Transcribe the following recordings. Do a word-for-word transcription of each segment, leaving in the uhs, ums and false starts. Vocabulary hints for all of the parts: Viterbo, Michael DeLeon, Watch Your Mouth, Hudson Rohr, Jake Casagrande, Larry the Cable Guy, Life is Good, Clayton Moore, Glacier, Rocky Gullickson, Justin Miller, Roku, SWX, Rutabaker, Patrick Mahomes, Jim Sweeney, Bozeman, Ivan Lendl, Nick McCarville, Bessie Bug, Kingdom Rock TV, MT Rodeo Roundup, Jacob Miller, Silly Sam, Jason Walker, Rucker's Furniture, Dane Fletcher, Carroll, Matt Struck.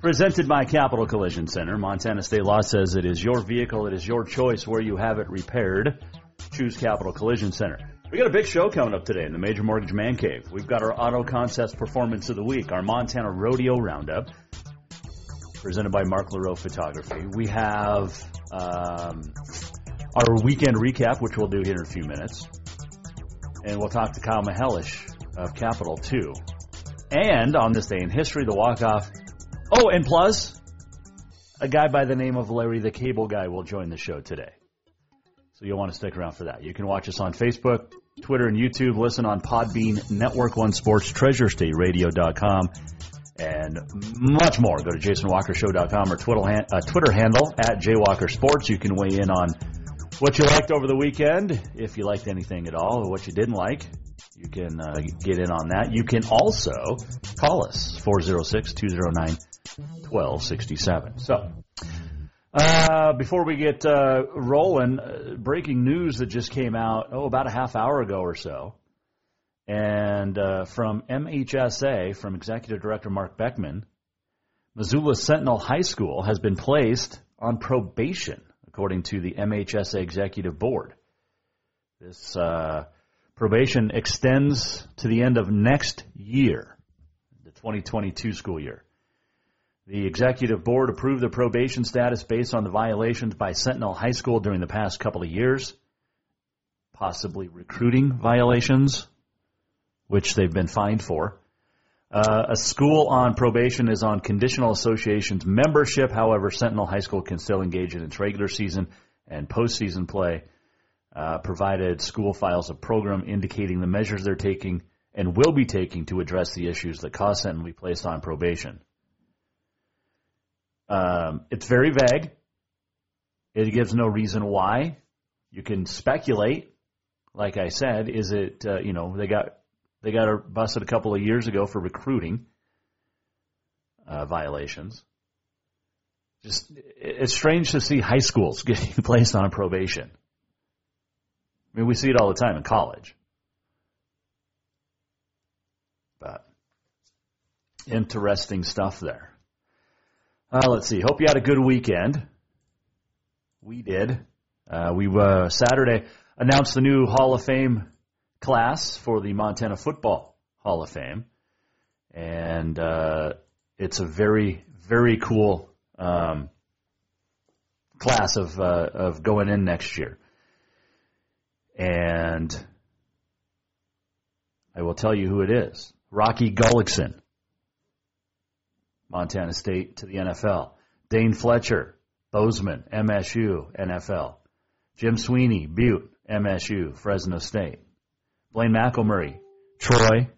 Presented by Capital Collision Center. Montana state law says it is your vehicle. It is your choice where you have it repaired. Choose Capital Collision Center. We got a big show coming up today in the Major Mortgage Man Cave. We've got our Auto Contest Performance of the Week, our Montana Rodeo Roundup, presented by Mark LaRoe Photography. We have um, our weekend recap, which we'll do here in a few minutes. And we'll talk to Kyle Mihelish of Capitol, too. And on this day in history, the walk-off. Oh, and plus, a guy by the name of Larry the Cable Guy will join the show today. So you'll want to stick around for that. You can watch us on Facebook, Twitter, and YouTube. Listen on Podbean, Network One Sports, Treasure State Radio dot com, and much more. Go to Jason Walker Show dot com or Twitter, hand, uh, Twitter handle at J Walker Sports. You can weigh in on what you liked over the weekend, if you liked anything at all, or what you didn't like. You can uh, get in on that. You can also call us, four oh six, two oh nine, twelve sixty-seven. So... Uh, before we get uh, rolling, uh, breaking news that just came out, oh, about a half hour ago or so, and uh, from M H S A, from Executive Director Mark Beckman, Missoula Sentinel High School has been placed on probation, according to the M H S A Executive Board. This uh, probation extends to the end of next year, the twenty twenty-two school year. The executive board approved the probation status based on the violations by Sentinel High School during the past couple of years, possibly recruiting violations, which they've been fined for. Uh, a school on probation is on conditional association's membership. However, Sentinel High School can still engage in its regular season and postseason play, uh, provided school files a program indicating the measures they're taking and will be taking to address the issues that caused Sentinel to be placed on probation. Um, it's very vague. It gives no reason why. You can speculate. Like I said, is it uh, you know they got they got busted a couple of years ago for recruiting uh, violations. Just it's strange to see high schools getting placed on probation. I mean, we see it all the time in college. But interesting stuff there. Uh, let's see. Hope you had a good weekend. We did. Uh, we uh, Saturday announced the new Hall of Fame class for the Montana Football Hall of Fame, and uh, it's a very, very cool um, class of uh, of going in next year. And I will tell you who it is: Rocky Gullickson, Montana State to the N F L. Dane Fletcher, Bozeman, M S U, N F L. Jim Sweeney, Butte, M S U, Fresno State. Blaine McElmurray, Troy.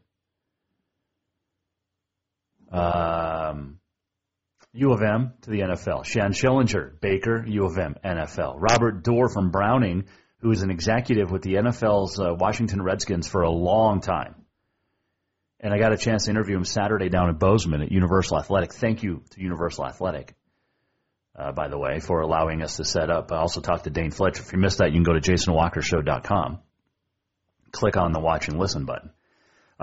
Um, U of M to the N F L. Sean Schillinger, Baker, U of M, N F L. Robert Doerr from Browning, who is an executive with the N F L's uh, Washington Redskins for a long time. And I got a chance to interview him Saturday down in Bozeman at Universal Athletic. Thank you to Universal Athletic, uh, by the way, for allowing us to set up. I also talked to Dane Fletcher. If you missed that, you can go to Jason Walker Show dot com. Click on the watch and listen button.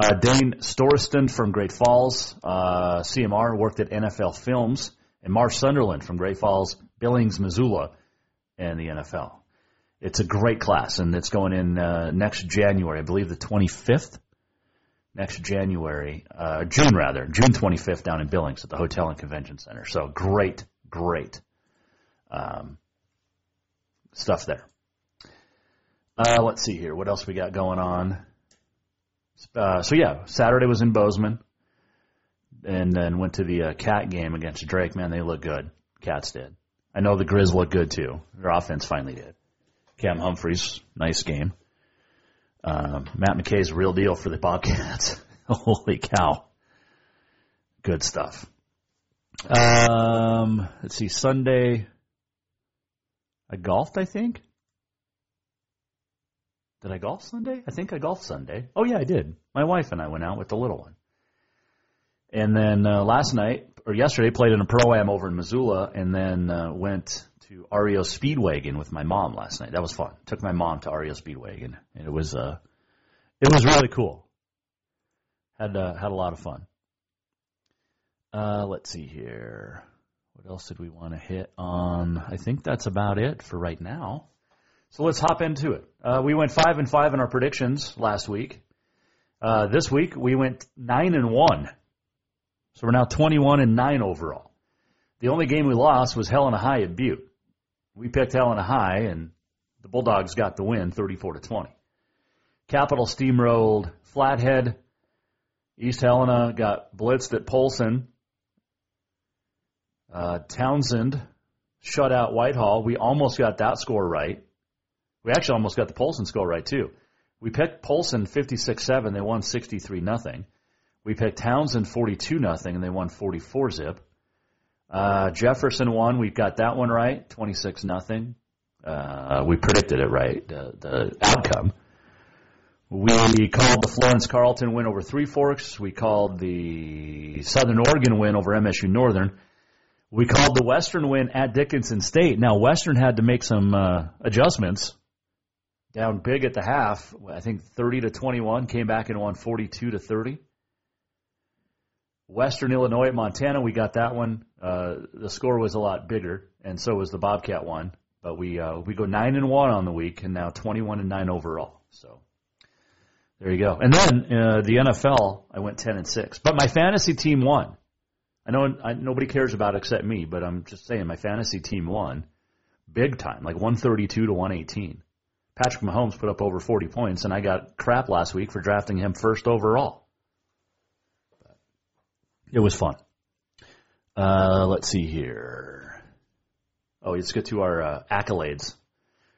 Uh, Dane Storeston from Great Falls, uh, C M R, worked at N F L Films. And Marsh Sunderland from Great Falls, Billings, Missoula, and the N F L. It's a great class, and it's going in uh, next January, I believe the twenty-fifth. next January, uh, June rather, June twenty-fifth down in Billings at the Hotel and Convention Center. So great, great um, stuff there. Uh, let's see here. What else we got going on? Uh, so, yeah, Saturday was in Bozeman and then went to the uh, Cat game against Drake. Man, they look good. Cats did. I know the Grizz look good, too. Their offense finally did. Cam Humphreys, nice game. Um, Matt McKay's real deal for the Bobcats. Holy cow. Good stuff. Um, let's see, Sunday, I golfed, I think. Did I golf Sunday? I think I golfed Sunday. Oh, yeah, I did. My wife and I went out with the little one. And then uh, last night, or yesterday, played in a pro-am over in Missoula, and then uh, went to R E O Speedwagon with my mom last night. That was fun. Took my mom to R E O Speedwagon, and it was uh, it was really cool. Had uh, had a lot of fun. Uh, let's see here. What else did we want to hit on? I think that's about it for right now. So let's hop into it. Uh, we went five and five in our predictions last week. Uh, this week we went nine and one, so we're now twenty-one and nine overall. The only game we lost was Helena High at Butte. We picked Helena High, and the Bulldogs got the win, thirty-four to twenty. Capitol steamrolled Flathead. East Helena got blitzed at Polson. Uh, Townsend shut out Whitehall. We almost got that score right. We actually almost got the Polson score right, too. We picked Polson fifty-six seven. They won sixty-three nothing. We picked Townsend forty-two nothing, and they won forty-four zip. Uh, Jefferson won. We got that one right, twenty-six nothing. Uh, we predicted it right, the, the outcome. We called the Florence Carlton win over Three Forks. We called the Southern Oregon win over M S U Northern. We called the Western win at Dickinson State. Now, Western had to make some uh, adjustments. Down big at the half, I think thirty to twenty-one, came back and won forty-two to thirty. Western Illinois at Montana, we got that one. Uh, the score was a lot bigger, and so was the Bobcat one. But we uh, we go nine and one on the week, and now twenty-one and nine overall. So there you go. And then uh, the N F L, I went ten and six, but my fantasy team won. I know I, nobody cares about it except me, but I'm just saying my fantasy team won big time, like one thirty-two to one eighteen. Patrick Mahomes put up over forty points, and I got crap last week for drafting him first overall. But it was fun. Uh, let's see here. Oh, let's get to our uh, accolades.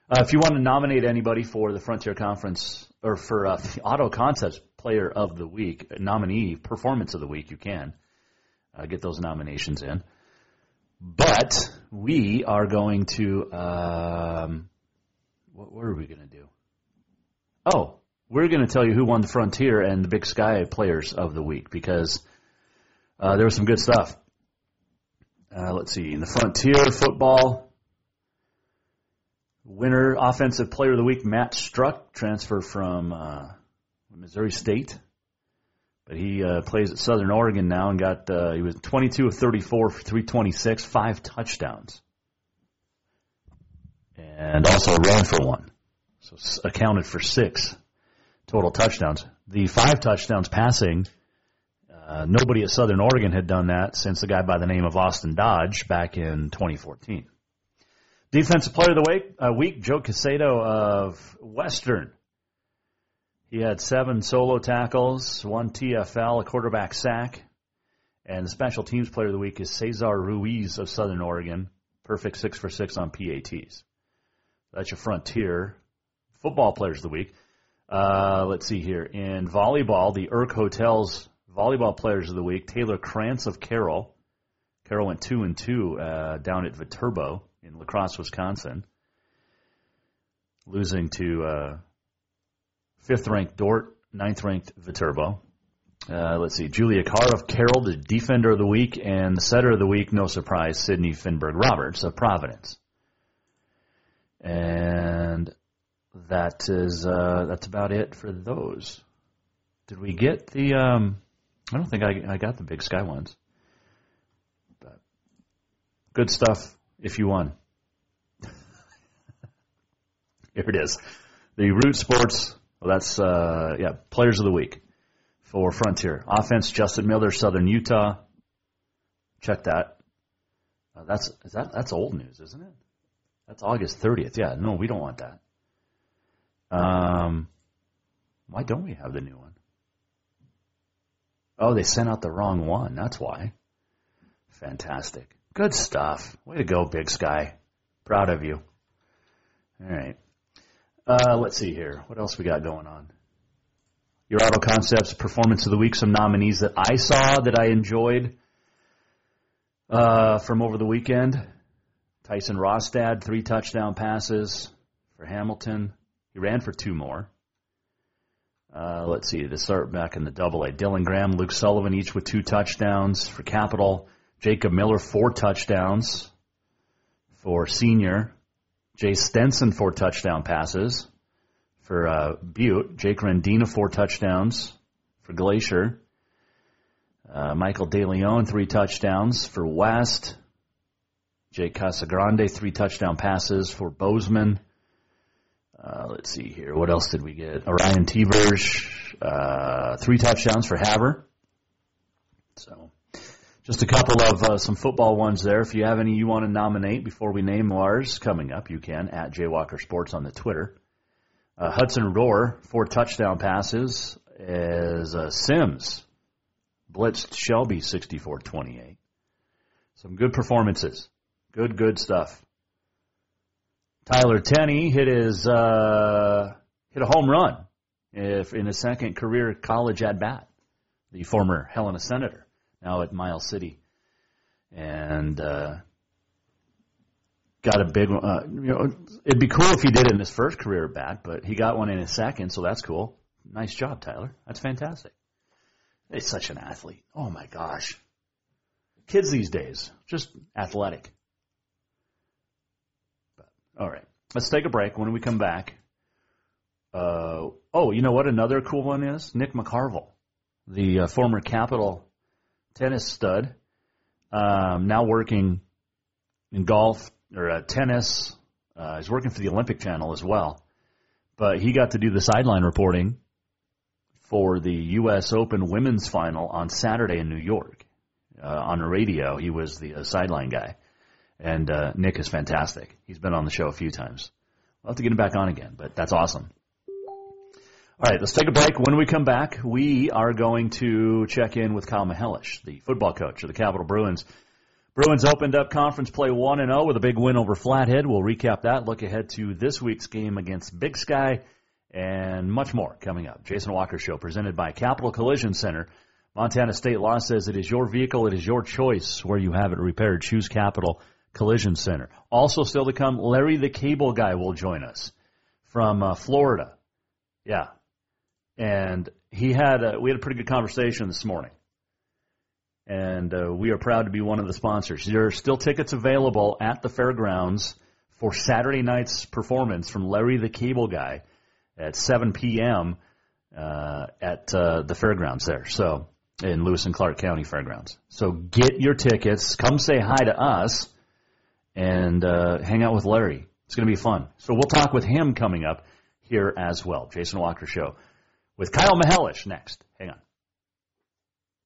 Uh, if you want to nominate anybody for the Frontier Conference or for uh, the Auto Concepts Player of the Week, nominee, Performance of the Week, you can uh, get those nominations in. But we are going to... Um, What, what are we going to do? Oh, we're going to tell you who won the Frontier and the Big Sky Players of the Week because uh, there was some good stuff. Uh, let's see. In the Frontier football, winner, Offensive Player of the Week, Matt Struck, transfer from uh, Missouri State. But he uh, plays at Southern Oregon now and got uh, he was twenty-two of thirty-four for three twenty-six, five touchdowns. And also ran for one, so accounted for six total touchdowns. The five touchdowns passing, uh, nobody at Southern Oregon had done that since the guy by the name of Austin Dodge back in twenty fourteen. Defensive Player of the Week, uh, week Joe Casado of Western. He had seven solo tackles, one T F L, a quarterback sack, and the Special Teams Player of the Week is Cesar Ruiz of Southern Oregon, perfect six for six on P A Ts. That's your Frontier Football Players of the Week. Uh, let's see here. In volleyball, the Irk Hotels Volleyball Players of the Week, Taylor Krantz of Carroll. Carroll went two and two uh, down at Viterbo in La Crosse, Wisconsin, losing to uh, fifth-ranked Dort, ninth-ranked Viterbo. Uh, let's see. Julia Carr of Carroll, the Defender of the Week, and the Setter of the Week, no surprise, Sydney Finberg-Roberts of Providence. And that is uh, that's about it for those. Did we get the? Um, I don't think I, I got the Big Sky ones. But good stuff if you won. Here it is, the Root Sports. Well, that's uh, yeah, Players of the Week. for Frontier. Offense, Justin Miller, Southern Utah. Check that. Uh, that's is that that's old news, isn't it? That's August thirtieth. Yeah, no, we don't want that. Um, why don't we have the new one? Oh, they sent out the wrong one. That's why. Fantastic. Good stuff. Way to go, Big Sky. Proud of you. All right. Uh, let's see here. What else we got going on? Your Auto Concepts Performance of the Week, some nominees that I saw that I enjoyed uh, from over the weekend. Tyson Rostad, three touchdown passes for Hamilton. He ran for two more. Uh, let's see, to start back in the double A. Dylan Graham, Luke Sullivan, each with two touchdowns for Capitol. Jacob Miller, four touchdowns for Senior. Jay Stenson, four touchdown passes for uh, Butte. Jake Rendina, four touchdowns for Glacier. Uh, Michael DeLeon, three touchdowns for West. Jake Casagrande, three touchdown passes for Bozeman. Uh, let's see here. What else did we get? Orion Teberge, uh, three touchdowns for Haber. So just a couple of uh, some football ones there. If you have any you want to nominate before we name ours coming up, you can, at Jaywalker Sports on the Twitter. Uh, Hudson Rohr, four touchdown passes, as uh, Sims blitzed Shelby sixty-four twenty-eight. Some good performances. Good, good stuff. Tyler Tenney hit his uh, hit a home run if in his second career college at-bat, the former Helena Senator. Now at Miles City, and uh, got a big one. Uh, you know, it'd be cool if he did it in his first career bat, but he got one in his second, so that's cool. Nice job, Tyler. That's fantastic. He's such an athlete. Oh, my gosh. Kids these days, just athletic. But, all right. Let's take a break. When we come back, uh, oh, you know what another cool one is? Nick McCarville, the uh, former Capitol tennis stud, um, now working in golf or uh, tennis. Uh, he's working for the Olympic Channel as well. But he got to do the sideline reporting for the U S Open women's final on Saturday in New York. Uh, on the radio, he was the uh, sideline guy. And uh, Nick is fantastic. He's been on the show a few times. We'll have to get him back on again, but that's awesome. All right, let's take a break. When we come back, we are going to check in with Kyle Mihelish, the football coach of the Capitol Bruins. Bruins opened up conference play one and oh with a big win over Flathead. We'll recap that, look ahead to this week's game against Big Sky, and much more coming up. Jason Walker Show, presented by Capital Collision Center. Montana state law says it is your vehicle, it is your choice where you have it repaired. Choose Capital Collision Center. Also still to come, Larry the Cable Guy will join us from uh, Florida. Yeah. And he had a, we had a pretty good conversation this morning. And uh, we are proud to be one of the sponsors. There are still tickets available at the fairgrounds for Saturday night's performance from Larry the Cable Guy at seven p.m. Uh, at uh, the fairgrounds there, so in Lewis and Clark County Fairgrounds. So get your tickets. Come say hi to us and uh, hang out with Larry. It's going to be fun. So we'll talk with him coming up here as well. Jason Walker Show with Kyle Mihelish next. Hang on.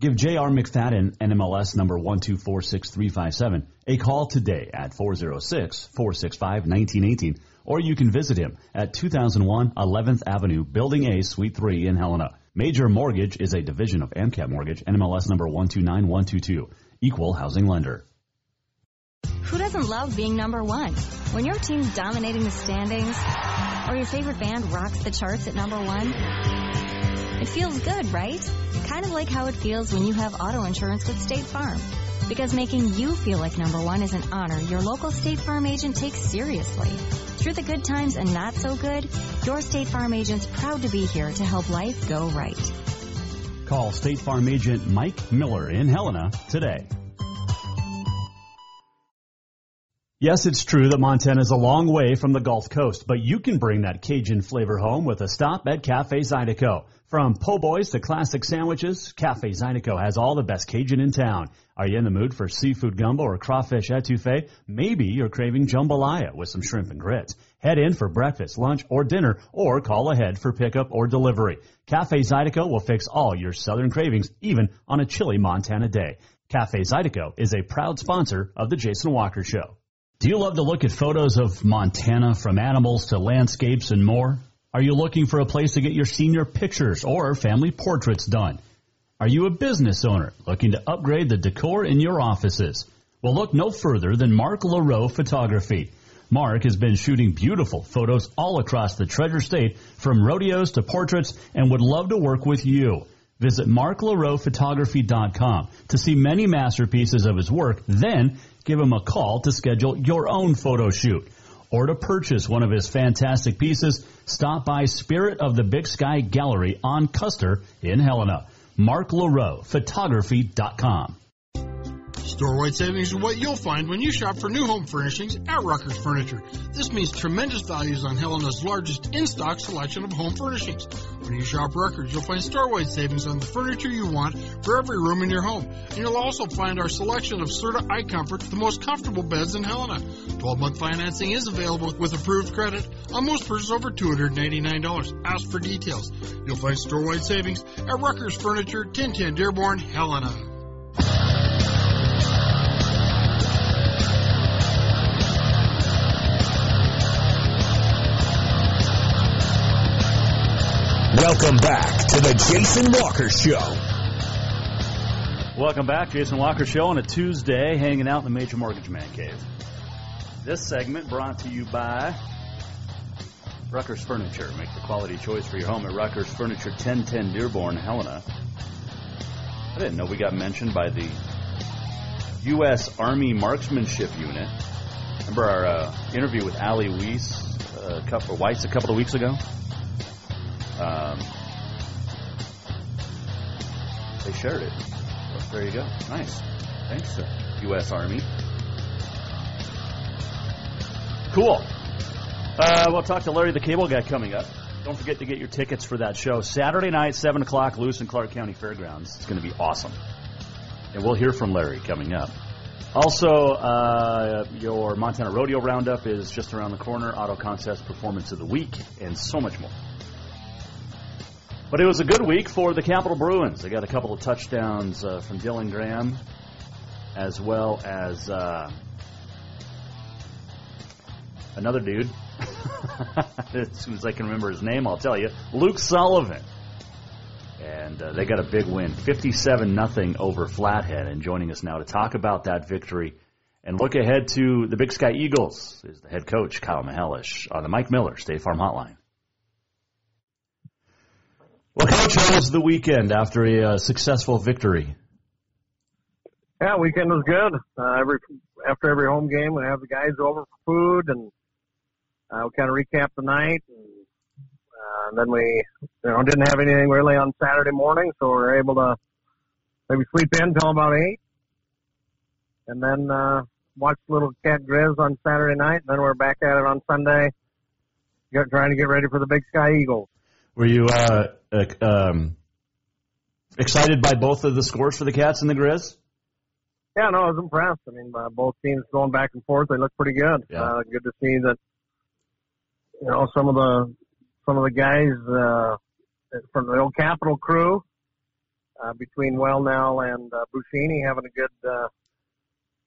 Give J R. McFadden, N M L S number one two four six three five seven, a call today at four oh six, four six five, one nine one eight, or you can visit him at two thousand one eleventh Avenue, Building A, Suite three in Helena. Major Mortgage is a division of AMCAP Mortgage, N M L S number one two nine one two two, Equal Housing Lender. Who doesn't love being number one? When your team's dominating the standings, or your favorite band rocks the charts at number one, it feels good, right? Kind of like how it feels when you have auto insurance with State Farm. Because making you feel like number one is an honor your local State Farm agent takes seriously. Through the good times and not so good, your State Farm agent's proud to be here to help life go right. Call State Farm agent Mike Miller in Helena today. Yes, it's true that Montana is a long way from the Gulf Coast, but you can bring that Cajun flavor home with a stop at Cafe Zydeco. From po' boys to classic sandwiches, Cafe Zydeco has all the best Cajun in town. Are you in the mood for seafood gumbo or crawfish etouffee? Maybe you're craving jambalaya with some shrimp and grits. Head in for breakfast, lunch, or dinner, or call ahead for pickup or delivery. Cafe Zydeco will fix all your southern cravings, even on a chilly Montana day. Cafe Zydeco is a proud sponsor of The Jason Walker Show. Do you love to look at photos of Montana, from animals to landscapes and more? Are you looking for a place to get your senior pictures or family portraits done? Are you a business owner looking to upgrade the decor in your offices? Well, look no further than Mark LaRoe Photography. Mark has been shooting beautiful photos all across the Treasure State, from rodeos to portraits, and would love to work with you. Visit mark laroe photography dot com to see many masterpieces of his work, then give him a call to schedule your own photo shoot. Or to purchase one of his fantastic pieces, stop by Spirit of the Big Sky Gallery on Custer in Helena. mark laroe photography dot com. Storewide savings are what you'll find when you shop for new home furnishings at Rucker's Furniture. This means tremendous values on Helena's largest in-stock selection of home furnishings. When you shop Rucker's, you'll find storewide savings on the furniture you want for every room in your home. And you'll also find our selection of Serta iComfort, the most comfortable beds in Helena. twelve-month financing is available with approved credit on most purchases over two hundred ninety-nine dollars. Ask for details. You'll find storewide savings at Rucker's Furniture, ten ten Dearborn, Helena. Welcome back to the Jason Walker Show. Welcome back, Jason Walker Show on a Tuesday, hanging out in the Major Mortgage Man Cave. This segment brought to you by Rucker's Furniture. Make the quality choice for your home at Rucker's Furniture, ten ten Dearborn, Helena. I didn't know we got mentioned by the U S Army Marksmanship Unit. Remember our uh, interview with Ali Weiss, uh, a couple, Weiss a couple of weeks ago? Um, they shared it. Well, there you go. Nice. Thanks, sir. U S Army. Cool. Uh, we'll talk to Larry the Cable Guy coming up. Don't forget to get your tickets for that show. Saturday night, seven o'clock, Lewis and Clark County Fairgrounds. It's going to be awesome. And we'll hear from Larry coming up. Also, uh, your Montana Rodeo Roundup is just around the corner. Auto Contest Performance of the Week and so much more. But it was a good week for the Capitol Bruins. They got a couple of touchdowns uh, from Dylan Graham, as well as uh, another dude. As soon as I can remember his name, I'll tell you. Luke Sullivan. And uh, they got a big win, fifty-seven nothing over Flathead. And joining us now to talk about that victory and look ahead to the Big Sky Eagles is the head coach, Kyle Mihelish, on the Mike Miller State Farm Hotline. Well, Coach, how was the weekend after a uh, successful victory? Yeah, weekend was good. Uh, every After every home game, we have the guys over for food, and uh, we kind of recap the night. And, uh, and then we you know, didn't have anything really on Saturday morning, so we were able to maybe sleep in until about eight. And then uh, watch Little Cat Grizz on Saturday night, and then we're back at it on Sunday, get, trying to get ready for the Big Sky Eagles. Were you uh, um, excited by both of the scores for the Cats and the Grizz? Yeah, no, I was impressed. I mean, uh, both teams going back and forth, they look pretty good. Yeah. Uh, good to see that, you know, some of the some of the guys uh, from the old Capitol crew, uh, between Wellnell and uh, Buscini, having a good uh,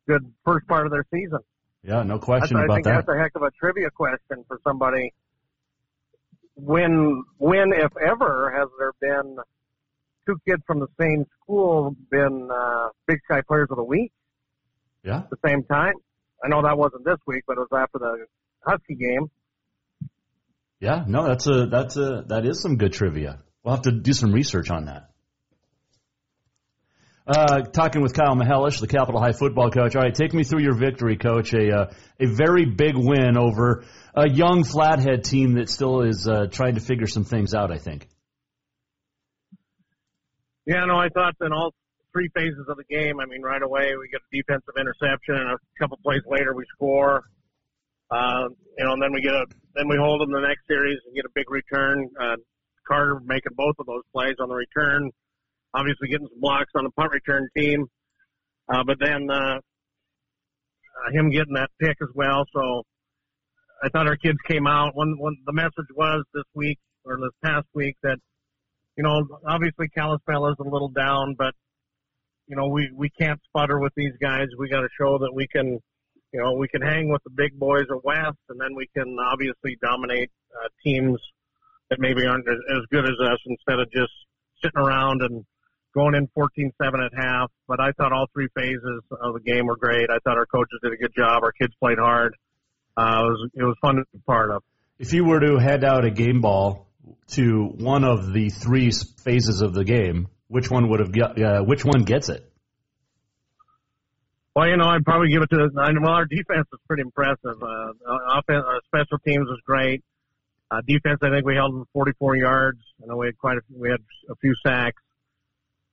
good first part of their season. Yeah, no question that's, about I think that. That's a heck of a trivia question for somebody. When, when, if ever, has there been two kids from the same school been uh, Big Sky Players of the Week? Yeah. At the same time? I know that wasn't this week, but it was after the Husky game. Yeah, no, that's a that's a that is some good trivia. We'll have to do some research on that. Uh, talking with Kyle Mihelish, the Capitol High football coach. All right, take me through your victory, Coach. A uh, a very big win over a young Flathead team that still is uh, trying to figure some things out, I think. Yeah, no, I thought in all three phases of the game, I mean, right away we get a defensive interception, and a couple plays later we score. Uh, you know, and then we get a then we hold them the next series and get a big return. Uh, Carter making both of those plays on the return. Obviously getting some blocks on the punt return team. Uh, but then, uh, him getting that pick as well. So I thought our kids came out. One, one, the message was this week or this past week that, you know, obviously Kalispell is a little down, but, you know, we, we can't sputter with these guys. We got to show that we can, you know, we can hang with the big boys at West, and then we can obviously dominate uh, teams that maybe aren't as good as us instead of just sitting around and going in fourteen seven at half. But I thought all three phases of the game were great. I thought our coaches did a good job. Our kids played hard. Uh, it was, it was fun to be part of. If you were to hand out a game ball to one of the three phases of the game, which one would have got, uh, which one gets it? Well, you know, I'd probably give it to – well, our defense is pretty impressive. Uh, offense, our special teams was great. Uh, defense, I think we held them forty-four yards. I know we had quite a, we had a few sacks.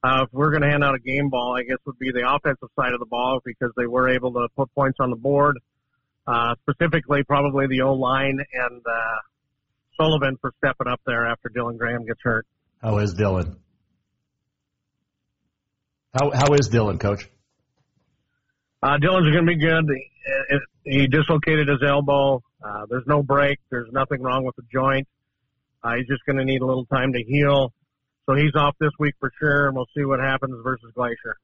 Uh, if we're going to hand out a game ball, I guess would be the offensive side of the ball because they were able to put points on the board. Uh, specifically, probably the O line and uh, Sullivan for stepping up there after Dylan Graham gets hurt. How is Dylan? How how is Dylan, Coach? Uh, Dylan's going to be good. He, he dislocated his elbow. Uh, there's no break. There's nothing wrong with the joint. Uh, he's just going to need a little time to heal. So he's off this week for sure, and we'll see what happens versus Glacier.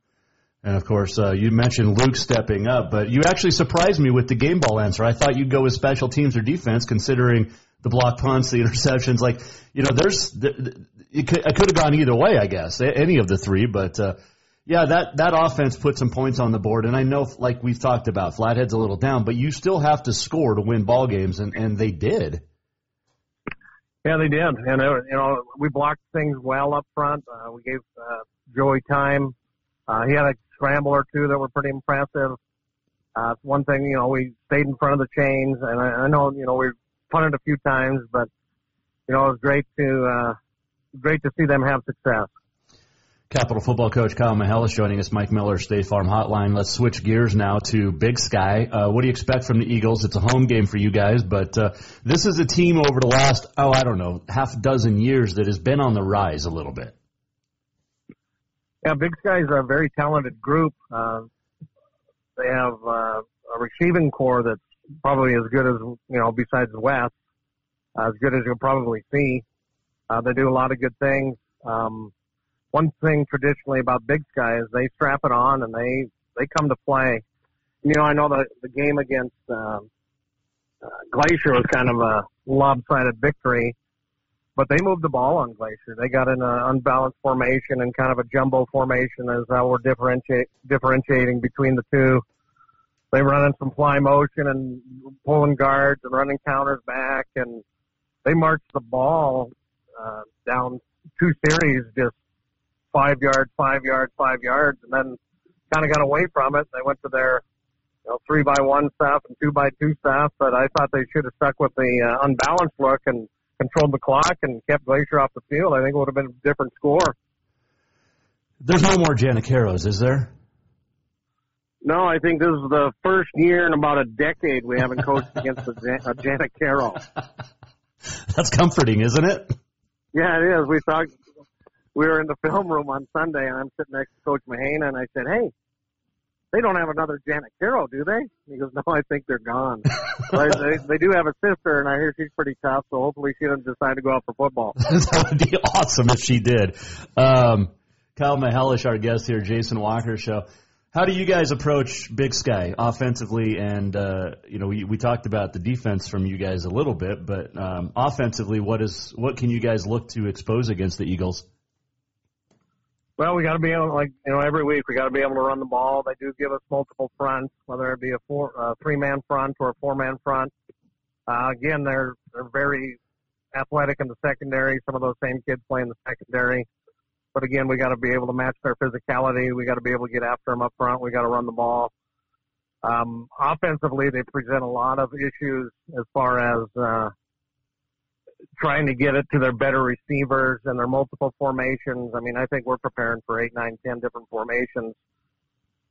And, of course, uh, you mentioned Luke stepping up, but you actually surprised me with the game ball answer. I thought you'd go with special teams or defense considering the block punts, the interceptions. Like, you know, there's the, – I could have gone either way, I guess, any of the three, but uh, – yeah, that, that offense put some points on the board, and I know, like we've talked about, Flathead's a little down, but you still have to score to win ball games, and, and they did. Yeah, they did, and uh, you know we blocked things well up front. Uh, we gave uh, Joey time. Uh, he had a scramble or two that were pretty impressive. Uh, one thing, you know, we stayed in front of the chains, and I, I know, you know, we punted a few times, but you know it was great to uh, great to see them have success. Capitol football coach Kyle Mihelish joining us, Mike Miller, State Farm Hotline. Let's switch gears now to Big Sky. Uh, what do you expect from the Eagles? It's a home game for you guys, but uh, this is a team over the last, oh, I don't know, half dozen years that has been on the rise a little bit. Yeah, Big Sky is a very talented group. Uh, they have uh, a receiving core that's probably as good as, you know, besides West, uh, as good as you'll probably see. Uh, they do a lot of good things. Um, One thing traditionally about Big Sky is they strap it on and they, they come to play. You know, I know the, the game against uh, uh, Glacier was kind of a lopsided victory, but they moved the ball on Glacier. They got in an unbalanced formation and kind of a jumbo formation as how we're differentiate, differentiating between the two. They run in some fly motion and pulling guards and running counters back, and they marched the ball uh, down two series just five yards, five yards, five yards, and then kind of got away from it. They went to their you know, three by one stuff and two by two stuff, but I thought they should have stuck with the uh, unbalanced look and controlled the clock and kept Glacier off the field. I think it would have been a different score. There's no more Janicaros, is there? No, I think this is the first year in about a decade we haven't coached against a, Jan- a Janicaro. That's comforting, isn't it? Yeah, it is. We talked... We were in the film room on Sunday, and I'm sitting next to Coach Mahana, and I said, hey, they don't have another Janet Carroll, do they? He goes, no, I think they're gone. So they, they do have a sister, and I hear she's pretty tough, so hopefully she doesn't decide to go out for football. That would be awesome if she did. Um, Kyle Mihelish, our guest here, Jason Walker Show. How do you guys approach Big Sky offensively? And, uh, you know, we, we talked about the defense from you guys a little bit, but um, offensively, what is what can you guys look to expose against the Eagles? Well, we got to be able, like, you know, every week we got to be able to run the ball. They do give us multiple fronts, whether it be a four, a three-man front or a four-man front. Uh, again, they're they're very athletic in the secondary. Some of those same kids play in the secondary. But again, we got to be able to match their physicality. We got to be able to get after them up front. We got to run the ball. Um, offensively, they present a lot of issues as far as uh, trying to get it to their better receivers and their multiple formations. I mean, I think we're preparing for eight, nine, ten different formations.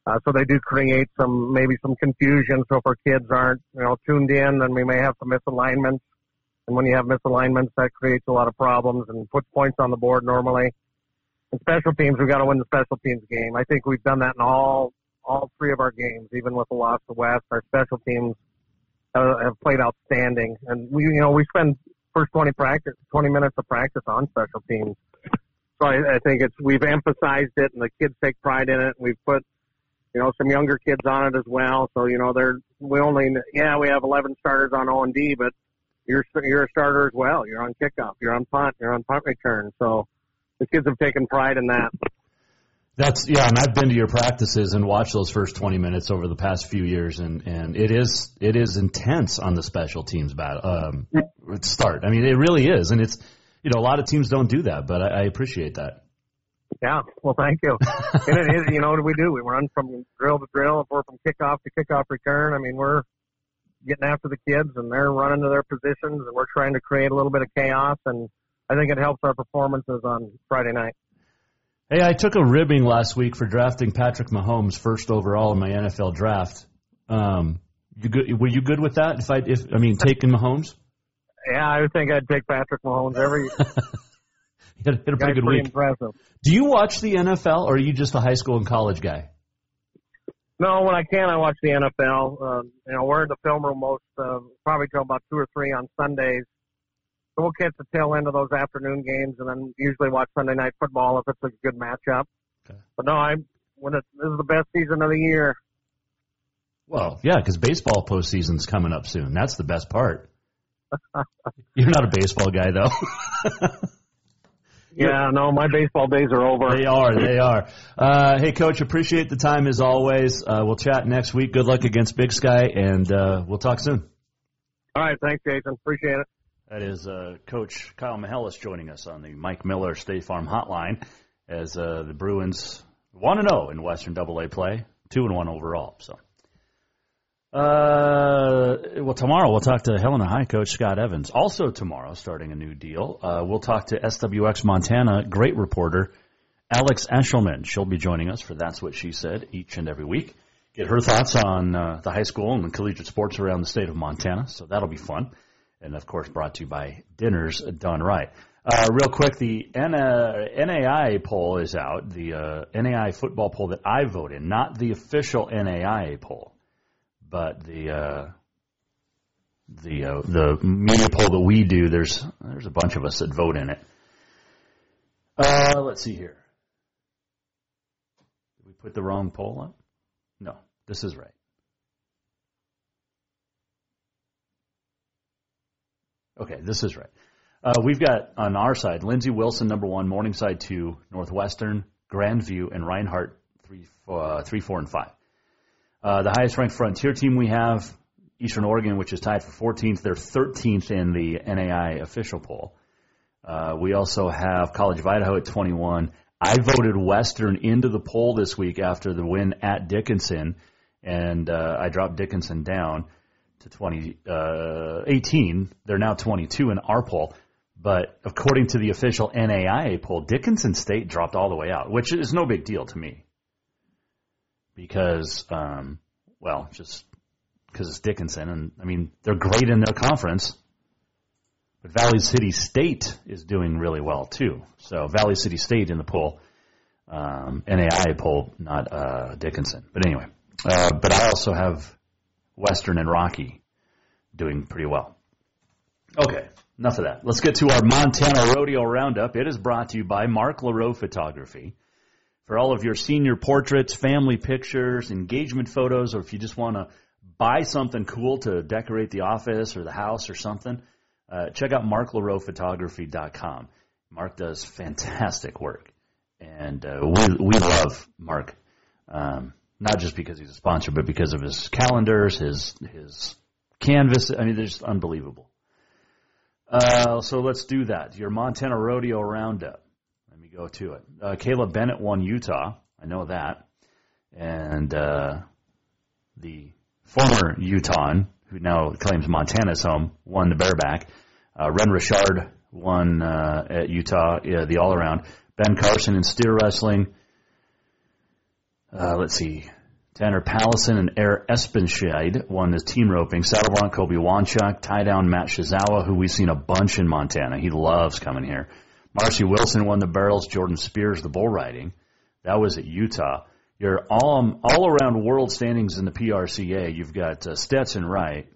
Uh, so they do create some, maybe some confusion. So if our kids aren't, you know, tuned in, then we may have some misalignments. And when you have misalignments, that creates a lot of problems and puts points on the board normally. And special teams, we've got to win the special teams game. I think we've done that in all all three of our games, even with the loss to West. Our special teams uh, have played outstanding. And, we, you know, we spend first twenty, practice, twenty minutes of practice on special teams. So I, I think it's we've emphasized it, and the kids take pride in it. We've put, you know, some younger kids on it as well. So, you know, they're we only – yeah, we have eleven starters on O and D, but you're you're a starter as well. You're on kickoff. You're on punt. You're on punt return. So the kids have taken pride in that. That's yeah, and I've been to your practices and watched those first twenty minutes over the past few years, and, and it is it is intense on the special teams battle um, start. I mean, it really is, and it's you know a lot of teams don't do that, but I, I appreciate that. Yeah, well, thank you. And it is, you know, what we do? We run from drill to drill. If we're from kickoff to kickoff return, I mean, we're getting after the kids, and they're running to their positions, and we're trying to create a little bit of chaos, and I think it helps our performances on Friday night. Hey, I took a ribbing last week for drafting Patrick Mahomes first overall in my N F L draft. Um, you good, were you good with that? If I, if I mean, taking Mahomes? Yeah, I would think I'd take Patrick Mahomes every. He had, had a pretty good pretty week. Impressive. Do you watch the N F L, or are you just a high school and college guy? No, when I can, I watch the N F L. Um, you know, we're in the film room most uh, probably till about two or three on Sundays. So we'll catch the tail end of those afternoon games, and then usually watch Sunday night football if it's a good matchup. Okay. But no, I'm when it's, this is the best season of the year. Well, yeah, because baseball postseason's coming up soon. That's the best part. You're not a baseball guy, though. Yeah, no, my baseball days are over. They are, they are. Uh, hey, Coach, appreciate the time as always. Uh, we'll chat next week. Good luck against Big Sky, and uh, we'll talk soon. All right, thanks, Jason. Appreciate it. That is uh, Coach Kyle Mihalis joining us on the Mike Miller State Farm Hotline as uh, the Bruins one and oh in Western double A play, two and one overall. So, uh, well, tomorrow we'll talk to Helena High coach Scott Evans. Also tomorrow, starting a new deal, uh, we'll talk to S W X Montana great reporter Alex Eshelman. She'll be joining us for That's What She Said each and every week. Get her thoughts on uh, the high school and the collegiate sports around the state of Montana, so that'll be fun. And, of course, brought to you by Dinners Done Right. Uh, real quick, the N A I A poll is out, the uh, N A I A football poll that I vote in, not the official N A I A poll, but the uh, the uh, the media poll that we do. There's there's a bunch of us that vote in it. Uh, let's see here. Did we put the wrong poll up? No, this is right. Okay, this is right. Uh, we've got on our side Lindsey Wilson number one, Morningside two, Northwestern, Grandview, and Reinhardt three, uh, three, four, and five. Uh, the highest ranked Frontier team we have, Eastern Oregon, which is tied for fourteenth. They're thirteenth in the N A I official poll. Uh, we also have College of Idaho at twenty-one. I voted Western into the poll this week after the win at Dickinson, and uh, I dropped Dickinson down to twenty, uh, eighteen, they're now twenty-two in our poll. But according to the official N A I A poll, Dickinson State dropped all the way out, which is no big deal to me because, um, well, just because it's Dickinson. And, I mean, they're great in their conference, but Valley City State is doing really well too. So Valley City State in the poll, um, N A I A poll, not uh, Dickinson. But anyway, uh, but I also have Western and Rocky doing pretty well. Okay, enough of that. Let's get to our Montana Rodeo Roundup. It is brought to you by Mark LaRoe Photography. For all of your senior portraits, family pictures, engagement photos, or if you just want to buy something cool to decorate the office or the house or something, uh, check out mark laroe photography dot com. Mark does fantastic work. And uh, we we love Mark, um, not just because he's a sponsor, but because of his calendars, his his canvas. I mean, they're just unbelievable. Uh, so let's do that. Your Montana Rodeo Roundup. Let me go to it. Uh, Caleb Bennett won Utah. I know that. And uh, the former Utahan, who now claims Montana's home, won the bareback. Uh, Ren Richard won uh, at Utah, yeah, the all-around. Ben Carson in steer wrestling. Uh, let's see. Tanner Pallison and Air Espenscheid won the team roping. Saddle Blanc, Kobe Wanchuk, tie down Matt Shizawa, who we've seen a bunch in Montana. He loves coming here. Marcy Wilson won the barrels. Jordan Spears, the bull riding. That was at Utah. Your all, all-around world standings in the P R C A, you've got uh, Stetson Wright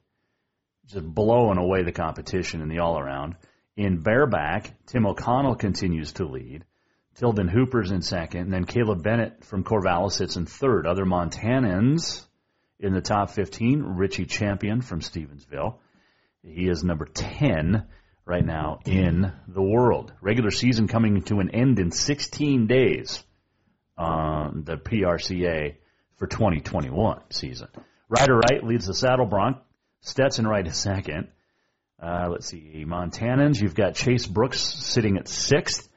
just blowing away the competition in the all-around. In bareback, Tim O'Connell continues to lead. Tilden Hooper's in second, and then Caleb Bennett from Corvallis sits in third. Other Montanans in the top fifteen, Richie Champion from Stevensville. He is number ten right now in the world. Regular season coming to an end in sixteen days on the P R C A for twenty twenty-one season. Ryder Wright leads the Saddle Bronc. Stetson Wright is second. Uh, let's see, Montanans, you've got Chase Brooks sitting at sixth.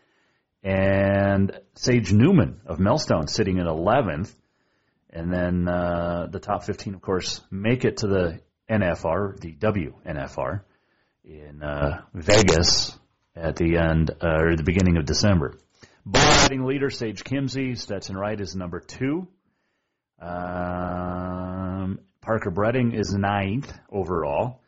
And Sage Newman of Melstone sitting at eleventh. And then uh, the top fifteen, of course, make it to the N F R, the W N F R, in uh, Vegas at the end uh, or the beginning of December. Bull riding leader, Sage Kimsey. Stetson Wright is number two. Um, Parker Bredding is ninth overall.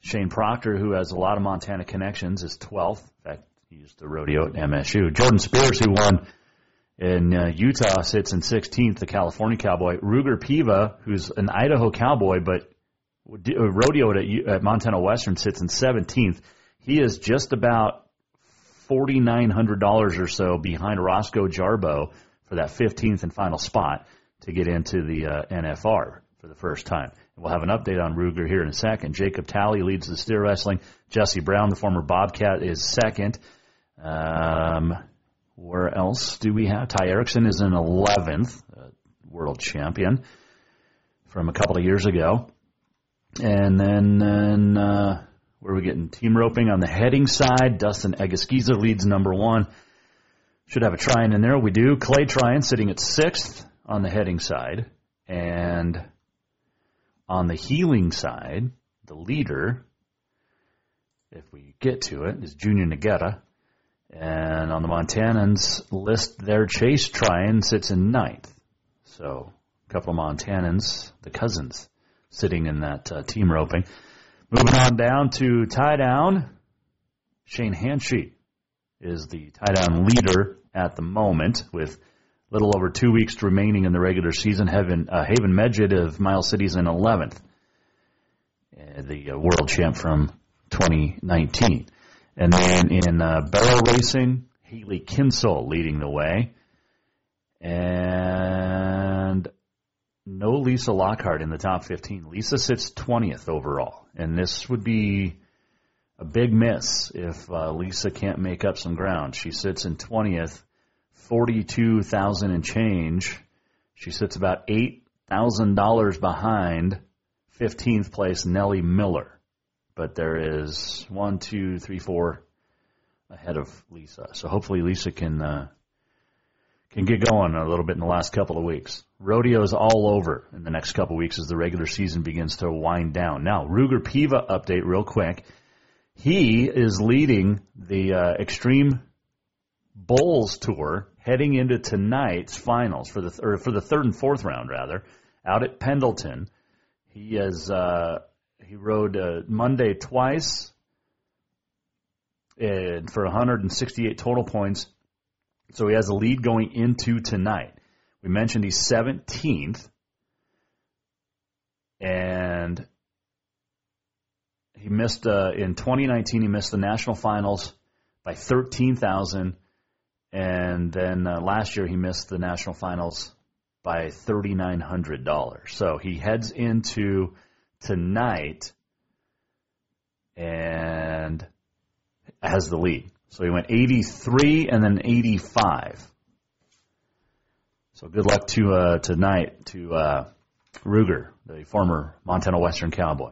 Shane Proctor, who has a lot of Montana connections, is twelfth. In fact, he used the rodeo at M S U. Jordan Spears, who won in uh, Utah, sits in sixteenth, the California Cowboy. Ruger Piva, who's an Idaho Cowboy, but rodeoed at, U- at Montana Western, sits in seventeenth. He is just about four thousand nine hundred dollars or so behind Roscoe Jarboe for that fifteenth and final spot to get into the uh, N F R for the first time. We'll have an update on Ruger here in a second. Jacob Talley leads the steer wrestling. Jesse Brown, the former Bobcat, is second. Um, where else do we have? Ty Erickson is in eleventh, uh, world champion from a couple of years ago. And then, then uh, where are we getting? Team roping on the heading side. Dustin Egeskiza leads number one. Should have a Tryon in there. We do. Clay Tryon sitting at sixth on the heading side. And on the heeling side, the leader, if we get to it, is Junior Noguera. And on the Montanans list there, Chase Tryon sits in ninth. So a couple of Montanans, the cousins, sitting in that uh, team roping. Moving on down to tie-down, Shane Hanshee is the tie-down leader at the moment with a little over two weeks remaining in the regular season. Haven, uh, Haven Medjid of Miles City is in eleventh, uh, the uh, world champ from twenty nineteen. And then in uh, barrel racing, Haley Kinsel leading the way. And no Lisa Lockhart in the top fifteen. Lisa sits twentieth overall. And this would be a big miss if uh, Lisa can't make up some ground. She sits in twentieth, forty-two thousand and change. She sits about eight thousand dollars behind fifteenth place Nellie Miller. But there is one, two, three, four ahead of Lisa. So hopefully Lisa can uh, can get going a little bit in the last couple of weeks. Rodeo is all over in the next couple of weeks as the regular season begins to wind down. Now, Ruger Piva update real quick. He is leading the uh, Extreme Bulls Tour heading into tonight's finals, for the th- or for the third and fourth round, rather, out at Pendleton. He is... Uh, He rode uh, Monday twice and for one hundred sixty-eight total points, so he has a lead going into tonight. We mentioned he's seventeenth, and he missed uh, in twenty nineteen. He missed the national finals by thirteen thousand, and then uh, last year he missed the national finals by three thousand nine hundred dollars. So he heads into tonight and has the lead. So he went eighty-three and then eighty-five So good luck to uh, tonight to uh, Ruger, the former Montana Western Cowboy. All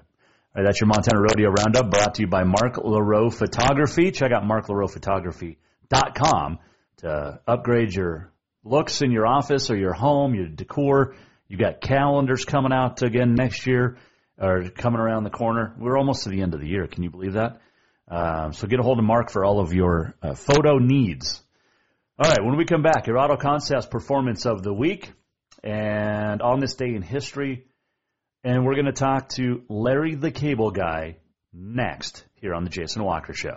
right, that's your Montana Rodeo Roundup brought to you by Mark LaRoe Photography. Check out mark laroe photography dot com to upgrade your looks in your office or your home, your decor. You got calendars coming out again next year or coming around the corner. We're almost to the end of the year. Can you believe that? Um, so get a hold of Mark for all of your uh, photo needs. All right, when we come back, your Auto Concepts Performance of the Week and on this day in history. And we're going to talk to Larry the Cable Guy next here on the Jason Walker Show.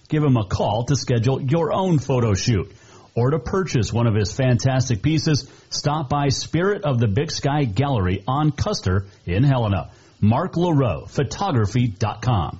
give him a call to schedule your own photo shoot. Or to purchase one of his fantastic pieces, stop by Spirit of the Big Sky Gallery on Custer in Helena. mark laroe photography dot com.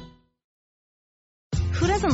Who doesn't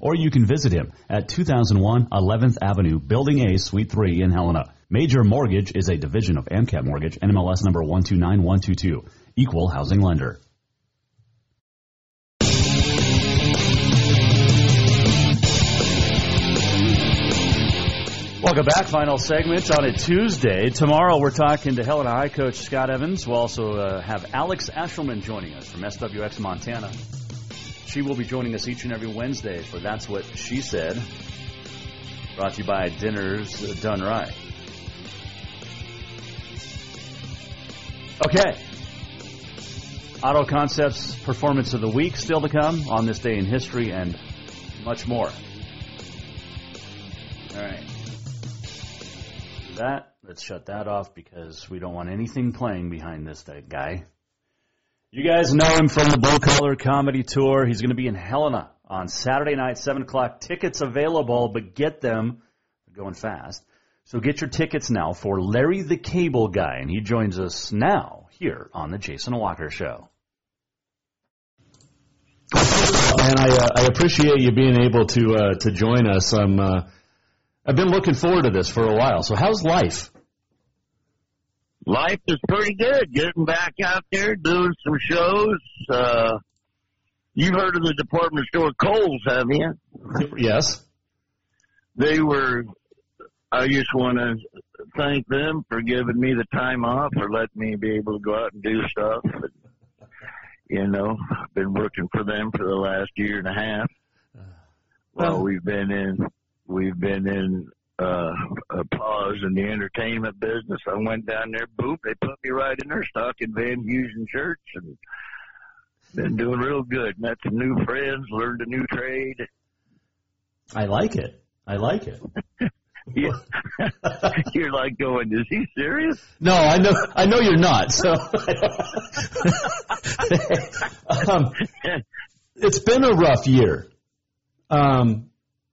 Or you can visit him at two thousand one eleventh Avenue, Building A, Suite three in Helena. Major Mortgage is a division of AMCAP Mortgage, N M L S number one two nine one two two, Equal Housing Lender. Welcome back. Final segment on a Tuesday. Tomorrow we're talking to Helena High coach Scott Evans. We'll also uh, have Alex Ashelman joining us from S W X Montana. She will be joining us each and every Wednesday for That's What She Said, brought to you by Dinners Done Right. Okay. Auto Concepts Performance of the Week still to come on this day in history and much more. All right. That, let's shut that off because we don't want anything playing behind this guy. You guys know him from the Blue Collar Comedy Tour. He's going to be in Helena on Saturday night, seven o'clock. Tickets available, but get them. They're going fast. So get your tickets now for Larry the Cable Guy, and he joins us now here on the Jason Walker Show. And I, uh, I appreciate you being able to uh, to join us. I'm, uh, I've been looking forward to this for a while. So how's life? Life is pretty good. Getting back out there, doing some shows. Uh, you've heard of the department store Kohl's, have you? Yes. They were, I just want to thank them for giving me the time off, for letting me be able to go out and do stuff. You know, I've been working for them for the last year and a half. Well, well we've been in we've been in uh, a pause in the entertainment business. I went down there, boop, they put me right in their stocking Van Heusen shirts, and been doing real good. Met some new friends, learned a new trade. I like it. I like it. Yeah. You're like going, is he serious? No, I know I know you're not. So um, it's been a rough year um,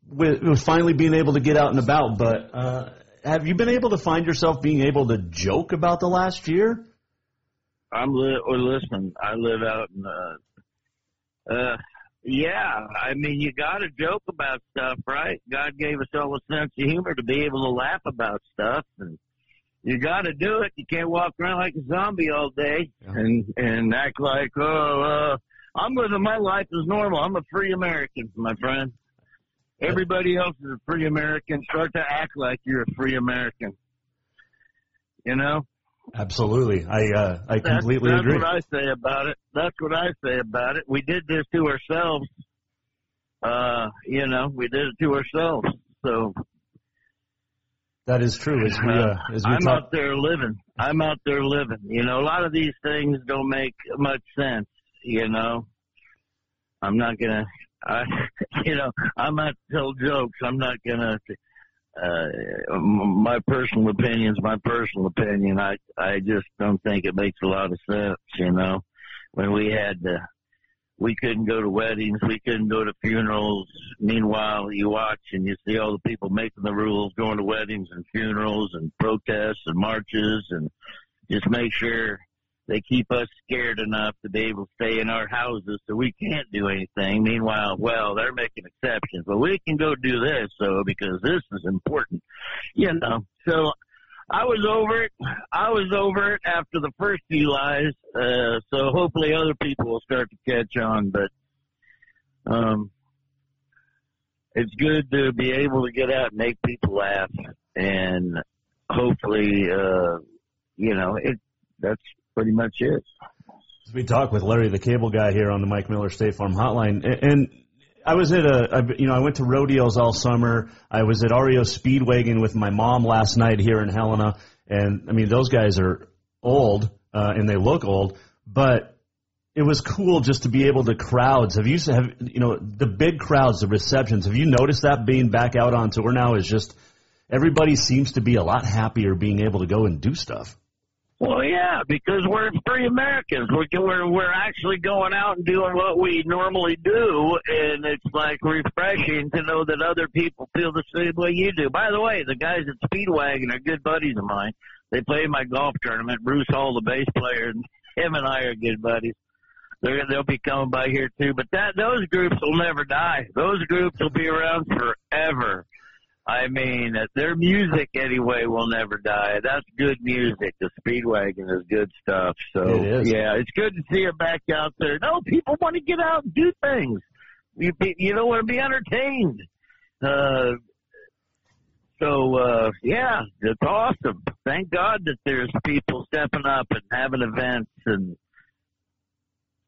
with, with finally being able to get out and about. But uh, have you been able to find yourself being able to joke about the last year? I'm li- or listen, I live out in uh, uh yeah, I mean, you got to joke about stuff, right? God gave us all a sense of humor to be able to laugh about stuff, and you got to do it. You can't walk around like a zombie all day yeah. and, and act like, oh, uh, I'm living my life as normal. I'm a free American, my friend. Everybody else is a free American. Start to act like you're a free American, you know? Absolutely. I uh, I that's, completely that's agree. That's what I say about it. That's what I say about it. We did this to ourselves. Uh, you know, we did it to ourselves. So that is true. As we, uh, as we I'm talk- out there living. I'm out there living. You know, a lot of these things don't make much sense, you know. I'm not going to, I, you know, I'm not tell jokes. I'm not going to. Uh, my personal opinion's my personal opinion. I, I just don't think it makes a lot of sense, you know. When we had the, we couldn't go to weddings, we couldn't go to funerals. Meanwhile, you watch and you see all the people making the rules, going to weddings and funerals and protests and marches, and just make sure they keep us scared enough to be able to stay in our houses so we can't do anything. Meanwhile, well, they're making exceptions, but we can go do this, so because this is important, you know. So I was over it. I was over it after the first few lies, uh, so hopefully other people will start to catch on. But um, it's good to be able to get out and make people laugh, and hopefully, uh, you know, it that's – pretty much it. We talk with Larry the Cable Guy here on the Mike Miller State Farm Hotline, and, and I was at a, you know, I went to rodeos all summer. I was at R E O Speedwagon with my mom last night here in Helena, and I mean those guys are old uh, and they look old, but it was cool just to be able to crowds. Have you have you know the big crowds, the receptions? Have you noticed that being back out on tour now is just everybody seems to be a lot happier being able to go and do stuff. Well, yeah, because we're free Americans. We're, we're we're actually going out and doing what we normally do, and it's like refreshing to know that other people feel the same way you do. By the way, the guys at Speedwagon are good buddies of mine. They play in my golf tournament. Bruce Hall, the bass player, and him and I are good buddies. They're, they'll be coming by here too. But that those groups will never die. Those groups will be around forever. I mean, their music anyway will never die. That's good music. The Speedwagon is good stuff. So, it is. Yeah, it's good to see her back out there. No, people want to get out and do things. You be, you don't want to be entertained. Uh, so, uh, yeah, it's awesome. Thank God that there's people stepping up and having events, and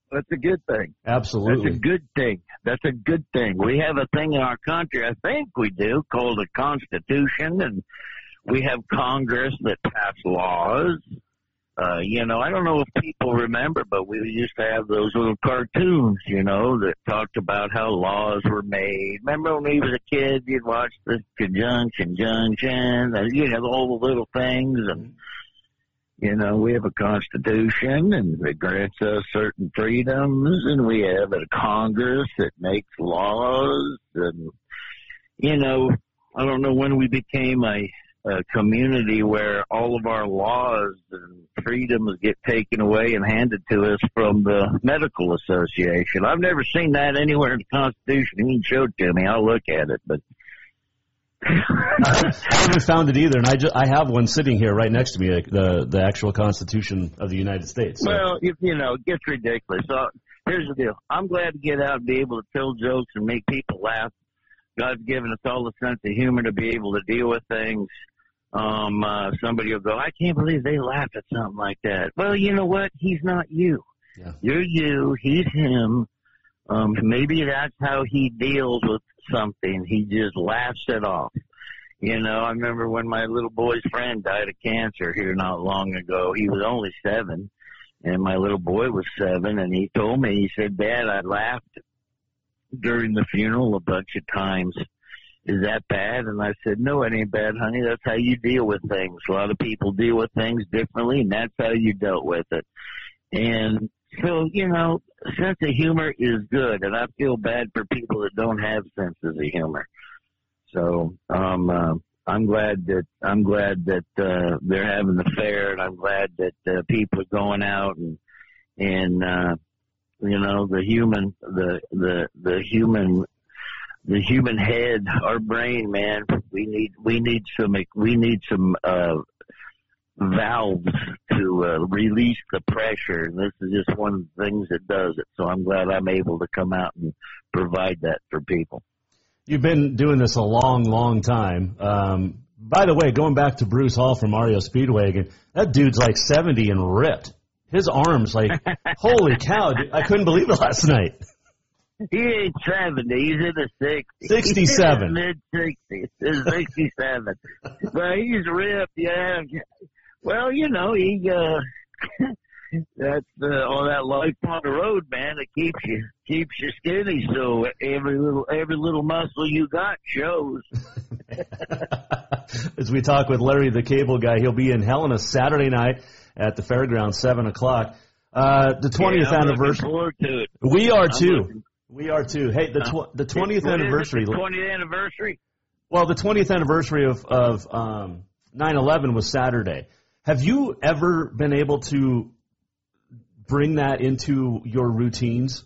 that's a good thing. Absolutely. That's a good thing. That's a good thing. We have a thing in our country, I think we do, called a constitution, and we have Congress that pass laws. Uh, you know, I don't know if people remember, but we used to have those little cartoons, you know, that talked about how laws were made. Remember when we was a kid, you'd watch the conjunction, junction, and, you know, all the little things, and you know, we have a constitution, and it grants us certain freedoms, and we have a Congress that makes laws. And, you know, I don't know when we became a, a community where all of our laws and freedoms get taken away and handed to us from the Medical Association. I've never seen that anywhere in the Constitution. You can show it to me. I'll look at it, but I haven't found it either, and I, just, I have one sitting here right next to me, the the actual Constitution of the United States. So. Well, you, you know, it gets ridiculous. So here's the deal. I'm glad to get out and be able to tell jokes and make people laugh. God's given us all a sense of humor to be able to deal with things. Um, uh, somebody will go, I can't believe they laughed at something like that. Well, you know what? He's not you. Yeah. You're you, he's him. Um, maybe that's how he deals with something. He just laughs it off. You know, I remember when my little boy's friend died of cancer here not long ago. He was only seven, and my little boy was seven, and he told me, he said, Dad, I laughed during the funeral a bunch of times. Is that bad? And I said, no, it ain't bad, honey. That's how you deal with things. A lot of people deal with things differently, and that's how you dealt with it. And so, you know, sense of humor is good, and I feel bad for people that don't have senses of humor. So um, uh, I'm glad that I'm glad that uh, they're having the fair, and I'm glad that uh, people are going out and and uh, you know the human the the the human the human head, our brain, man. We need we need some we need some uh, valves to uh, release the pressure, and this is just one of the things that does it. So I'm glad I'm able to come out and provide that for people. You've been doing this a long, long time. Um, by the way, going back to Bruce Hall from R E O Speedwagon, that dude's like seventy and ripped. His arms, like, holy cow, dude, I couldn't believe it last night. He ain't seventy. He's in the sixties. sixty-seven. Mid-sixties. He's sixty-seven. But he's ripped, yeah. Well, you know, he uh, – That's uh, all that life on the road, man. It keeps you keeps you skinny, so every little every little muscle you got shows. As we talk with Larry the Cable Guy, he'll be in Helena Saturday night at the fairgrounds, seven o'clock. Uh, the twentieth yeah, anniversary. To it. We are I'm too. Looking... We are too. Hey, the tw- the twentieth anniversary. The twentieth anniversary. Well, the twentieth anniversary of of um, nine eleven was Saturday. Have you ever been able to bring that into your routines?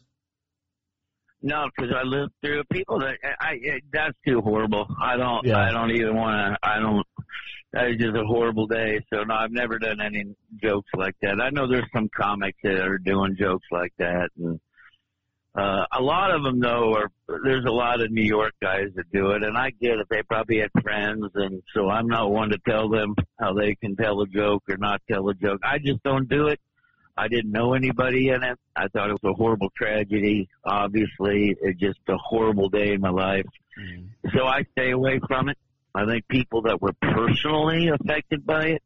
No, because I lived through people that I, I that's too horrible. I don't. Yeah. I don't even want to. I don't. That is just a horrible day. So no, I've never done any jokes like that. I know there's some comics that are doing jokes like that, and uh, a lot of them though are. There's a lot of New York guys that do it, and I get it. They probably had friends, and so I'm not one to tell them how they can tell a joke or not tell a joke. I just don't do it. I didn't know anybody in it. I thought it was a horrible tragedy, obviously. It's just a horrible day in my life. Mm. So I stay away from it. I think people that were personally affected by it,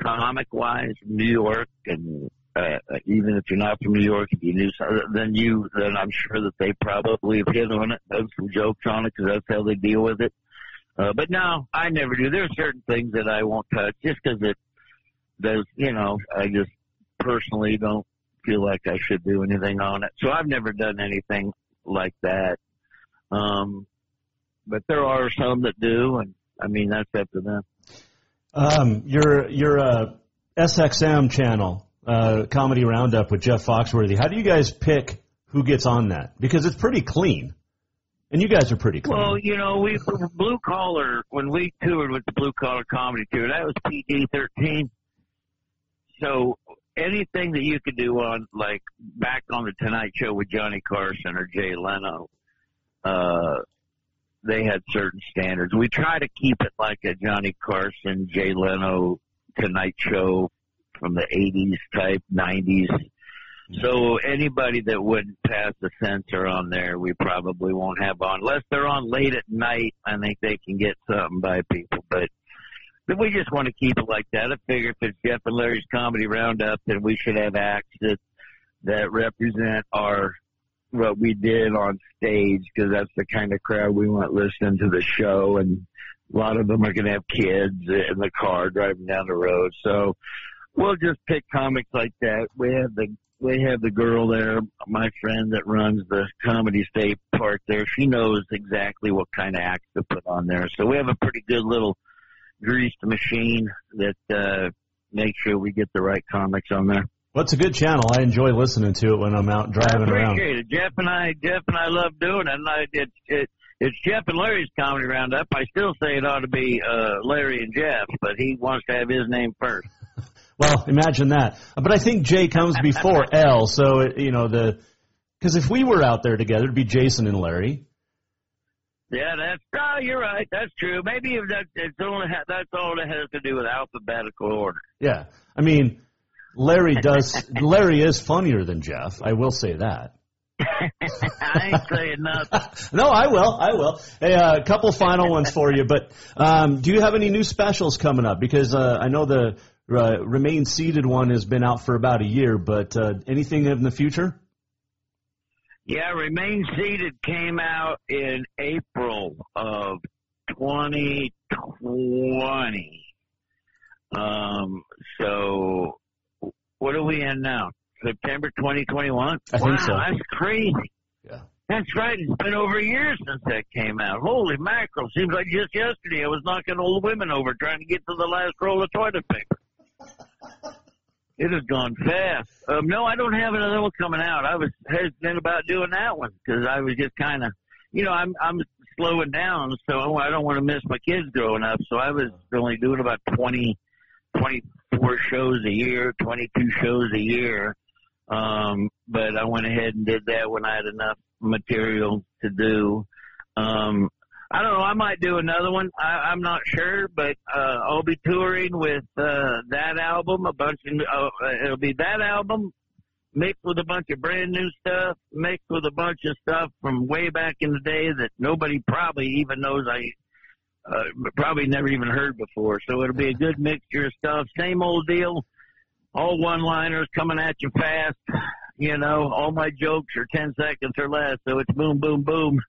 comic-wise, New York, and uh, even if you're not from New York, if you knew something, then you, then I'm sure that they probably have hit on it, done some jokes on it, because that's how they deal with it. Uh, but no, I never do. There are certain things that I won't touch just because it does, you know, I just, personally don't feel like I should do anything on it. So I've never done anything like that. Um, but there are some that do, and, I mean, that's up to them. Um, your your uh, S X M channel, uh, Comedy Roundup with Jeff Foxworthy, how do you guys pick who gets on that? Because it's pretty clean, and you guys are pretty clean. Well, you know, we Blue Collar, when we toured with the Blue Collar Comedy Tour, that was P G thirteen. So anything that you could do on, like, back on The Tonight Show with Johnny Carson or Jay Leno, uh, they had certain standards. We try to keep it like a Johnny Carson, Jay Leno, Tonight Show from the eighties type, nineties. So anybody that wouldn't pass the censor on there, we probably won't have on. Unless they're on late at night, I think they can get something by people, but we just want to keep it like that. I figure if it's Jeff and Larry's Comedy Roundup, then we should have acts that, that represent our what we did on stage, because that's the kind of crowd we want listening to the show. And a lot of them are going to have kids in the car driving down the road. So we'll just pick comics like that. We have the we have the girl there, my friend that runs the Comedy State part there. She knows exactly what kind of acts to put on there. So we have a pretty good little greased machine that uh, makes sure we get the right comics on there. Well, it's a good channel. I enjoy listening to it when I'm out driving around. I appreciate around. it. Jeff and I, Jeff and I love doing it. And I, it, it. It's Jeff and Larry's Comedy Roundup. I still say it ought to be uh, Larry and Jeff, but he wants to have his name first. Well, imagine that. But I think J comes before L, so it, you know the. Because if we were out there together, it'd be Jason and Larry. Yeah, that's oh, you're right. That's true. Maybe if that, it's only that's all that has to do with alphabetical order. Yeah, I mean, Larry does. Larry is funnier than Jeff. I will say that. I ain't saying nothing. No, I will. I will. Hey, uh, a couple final ones for you. But um, do you have any new specials coming up? Because uh, I know the uh, Remain Seated one has been out for about a year. But uh, anything in the future? Yeah, Remain Seated came out in April of twenty twenty. Um, so what are we in now? September twenty twenty-one? I think wow, so. That's crazy. Yeah. That's right. It's been over a year since that came out. Holy mackerel. Seems like just yesterday I was knocking old women over trying to get to the last roll of toilet paper. It has gone fast. Um, no, I don't have another one coming out. I was hesitant about doing that one because I was just kind of, you know, I'm I'm slowing down, so I don't want to miss my kids growing up. So I was only doing about twenty, twenty-four shows a year, twenty-two shows a year. Um, but I went ahead and did that when I had enough material to do. Um, I don't know. I might do another one. I, I'm not sure, but uh, I'll be touring with uh, that album. A bunch of uh, it'll be that album mixed with a bunch of brand new stuff, mixed with a bunch of stuff from way back in the day that nobody probably even knows. I uh, probably never even heard before. So it'll be a good mixture of stuff. Same old deal. All one-liners coming at you fast. You know, all my jokes are ten seconds or less. So it's boom, boom, boom.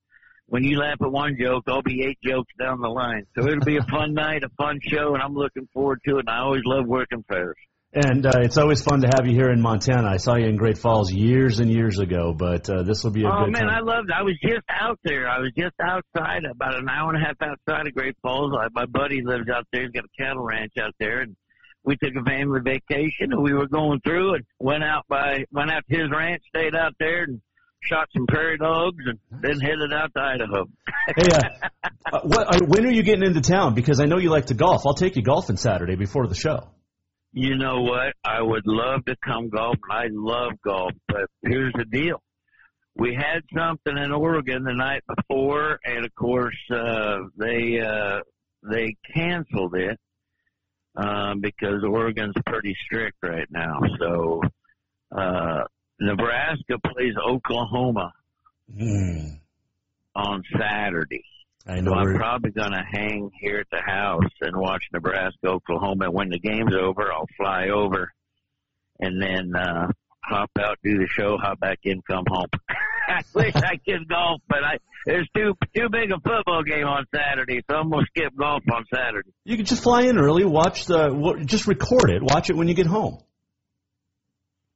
When you laugh at one joke, I'll be eight jokes down the line. So it'll be a fun night, a fun show, and I'm looking forward to it. And I always love working fairs. And uh, it's always fun to have you here in Montana. I saw you in Great Falls years and years ago, but uh, this will be a oh, good man, time. Oh, man, I loved it. I was just out there. I was just outside, about an hour and a half outside of Great Falls. I, my buddy lives out there. He's got a cattle ranch out there. And we took a family vacation, and we were going through and went out, by, went out to his ranch, stayed out there, and shot some prairie dogs, and then headed out to Idaho. Hey, uh, what, uh, when are you getting into town? Because I know you like to golf. I'll take you golfing Saturday before the show. You know what? I would love to come golf. I love golf, but here's the deal. We had something in Oregon the night before, and, of course, uh, they uh, they canceled it um, because Oregon's pretty strict right now. So uh Nebraska plays Oklahoma mm. on Saturday. I know. So I'm probably going to hang here at the house and watch Nebraska, Oklahoma. When the game's over, I'll fly over and then uh, hop out, do the show, hop back in, come home. I wish I could golf, but I there's too too big a football game on Saturday, so I'm going to skip golf on Saturday. You can just fly in early, watch the just record it, watch it when you get home.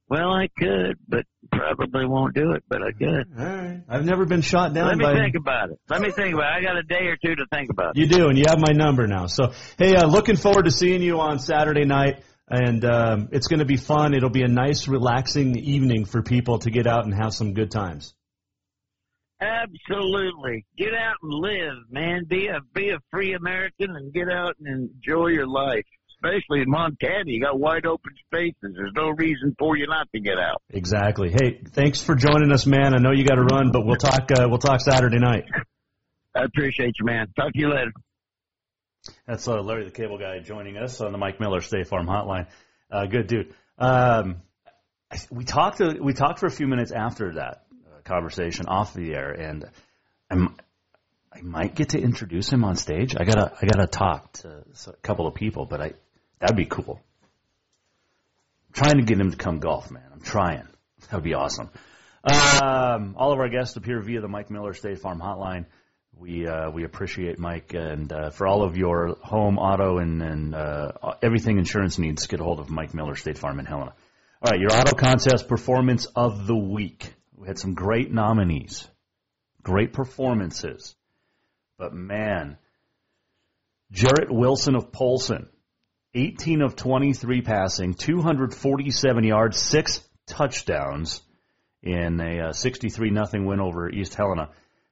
Well, I could, but probably won't do it, but I could. All right. I've never been shot down. Let me by... think about it. Let me think about it. I got a day or two to think about it. You do, and you have my number now. So, hey, uh, looking forward to seeing you on Saturday night, and um, it's going to be fun. It'll be a nice, relaxing evening for people to get out and have some good times. Absolutely. Get out and live, man. Be a, be a free American and get out and enjoy your life. Especially in Montana, you got wide open spaces. There's no reason for you not to get out. Exactly. Hey, thanks for joining us, man. I know you got to run, but we'll talk. Uh, we'll talk Saturday night. I appreciate you, man. Talk to you later. That's uh, Larry the Cable Guy joining us on the Mike Miller State Farm Hotline. Uh, good dude. Um, we talked. Uh, we talked for a few minutes after that uh, conversation off the air, and I'm. I might get to introduce him on stage. I gotta, I gotta talk to a couple of people, but I, that'd be cool. I'm trying to get him to come golf, man. I'm trying. That would be awesome. Um, all of our guests appear via the Mike Miller State Farm Hotline. We uh, we appreciate Mike, and uh, for all of your home, auto, and and uh, everything insurance needs, get a hold of Mike Miller State Farm in Helena. All right, your auto contest performance of the week. We had some great nominees, great performances. But, man, Jarrett Wilson of Polson, eighteen of twenty-three passing, two hundred forty-seven yards, six touchdowns in a uh, sixty-three nothing win over East Helena.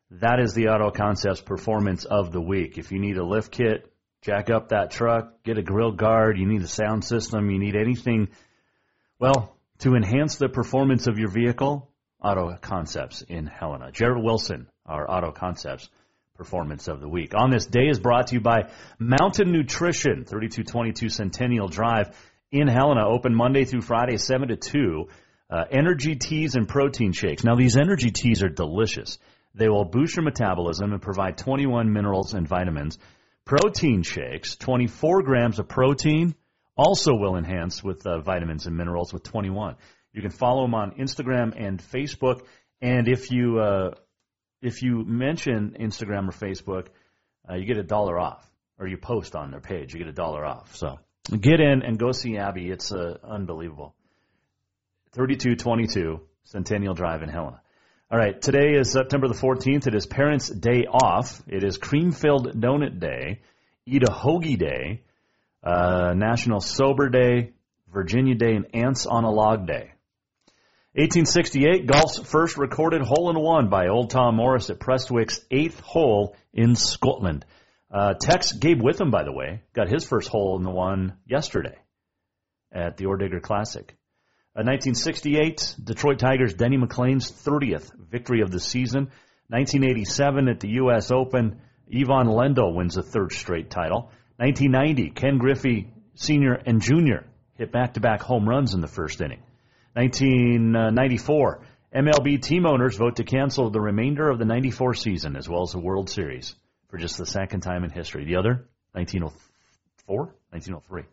That is the Auto Concepts performance of the week. If you need a lift kit, jack up that truck, get a grill guard, you need a sound system, you need anything, well, to enhance the performance of your vehicle, Auto Concepts in Helena. Jarrett Wilson, our Auto Concepts performance of the week. On This Day is brought to you by Mountain Nutrition, thirty-two twenty-two Centennial Drive in Helena, open Monday through Friday, seven to two. Uh, energy teas and protein shakes. Now, these energy teas are delicious. They will boost your metabolism and provide twenty-one minerals and vitamins. Protein shakes, twenty-four grams of protein, also will enhance with uh, vitamins and minerals with twenty-one. You can follow them on Instagram and Facebook. And if you uh, if you mention Instagram or Facebook, uh, you get a dollar off. Or you post on their page, you get a dollar off. So get in and go see Abby. It's uh, unbelievable. thirty-two twenty-two Centennial Drive in Helena. All right, today is September the fourteenth. It is Parents' Day Off. It is Cream-Filled Donut Day, Eat a Hoagie Day, uh, National Sober Day, Virginia Day, and Ants on a Log Day. eighteen sixty-eight, golf's first recorded hole-in-one by Old Tom Morris at Prestwick's eighth hole in Scotland. Uh, Tex Gabe Witham, by the way, got his first hole-in-one yesterday at the Ordigger Classic. Uh, nineteen sixty-eight, Detroit Tigers' Denny McClain's thirtieth victory of the season. nineteen eighty-seven, at the U S Open, Ivan Lendl wins a third straight title. nineteen ninety, Ken Griffey Senior and Junior hit back-to-back home runs in the first inning. nineteen ninety-four, M L B team owners vote to cancel the remainder of the ninety-four season as well as the World Series for just the second time in history. The other, nineteen oh four, nineteen oh three.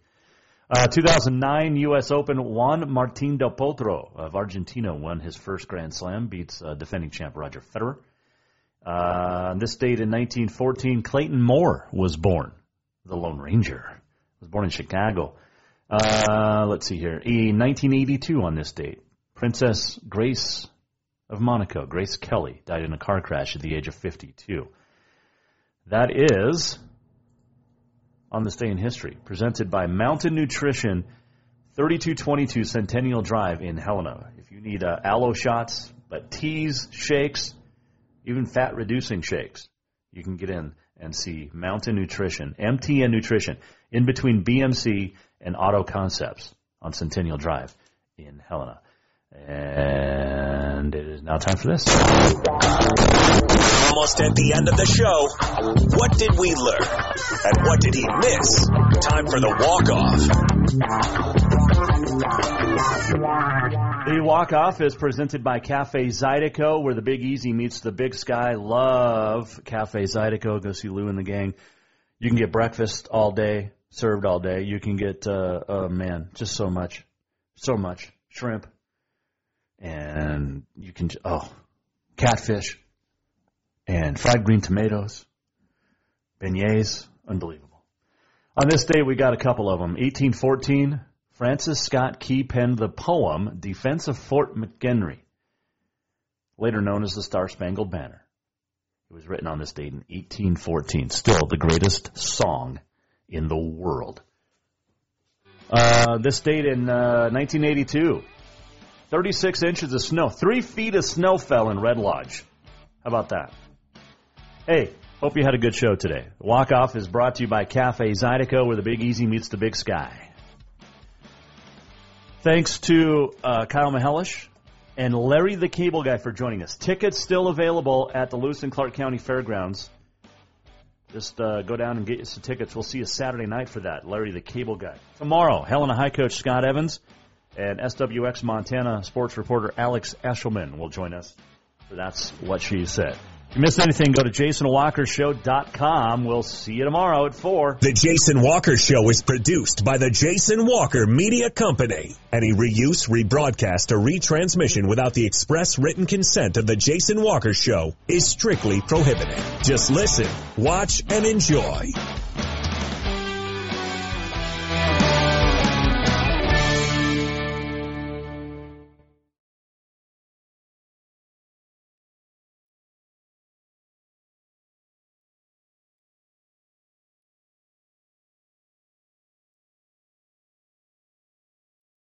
Uh, two thousand nine U S Open, Juan Martín del Potro of Argentina won his first Grand Slam, beats uh, defending champ Roger Federer. Uh, on this date in nineteen fourteen, Clayton Moore was born, the Lone Ranger. He was born in Chicago. Uh, let's see here. In nineteen eighty-two on this date, Princess Grace of Monaco, Grace Kelly, died in a car crash at the age of fifty-two. That is... on this day in history, presented by Mountain Nutrition, thirty-two twenty-two Centennial Drive in Helena. If you need uh, aloe shots, but teas, shakes, even fat-reducing shakes, you can get in and see Mountain Nutrition, M T N Nutrition, in between B M C and Auto Concepts on Centennial Drive in Helena. And it is now time for this. Almost at the end of the show. What did we learn? And what did he miss? Time for the walk-off. The walk-off is presented by Cafe Zydeco, where the Big Easy meets the Big Sky. Love Cafe Zydeco. Go see Lou and the gang. You can get breakfast all day, served all day. You can get, uh, oh, man, just so much, so much shrimp. And you can, oh, catfish and fried green tomatoes, beignets, unbelievable. On this day, we got a couple of them. eighteen fourteen, Francis Scott Key penned the poem Defense of Fort McHenry, later known as the Star-Spangled Banner. It was written on this date in eighteen fourteen, still the greatest song in the world. Uh, this date in uh, nineteen eighty-two. thirty-six inches of snow. Three feet of snow fell in Red Lodge. How about that? Hey, hope you had a good show today. Walk Off is brought to you by Cafe Zydeco, where the Big Easy meets the Big Sky. Thanks to uh, Kyle Mihelish and Larry the Cable Guy for joining us. Tickets still available at the Lewis and Clark County Fairgrounds. Just uh, go down and get you some tickets. We'll see you Saturday night for that, Larry the Cable Guy. Tomorrow, Helena High Coach Scott Evans and S W X Montana sports reporter Alex Eshelman will join us. That's What She Said. If you missed anything, go to jason walker show dot com. We'll see you tomorrow at four. The Jason Walker Show is produced by the Jason Walker Media Company. Any reuse, rebroadcast, or retransmission without the express written consent of the Jason Walker Show is strictly prohibited. Just listen, watch, and enjoy.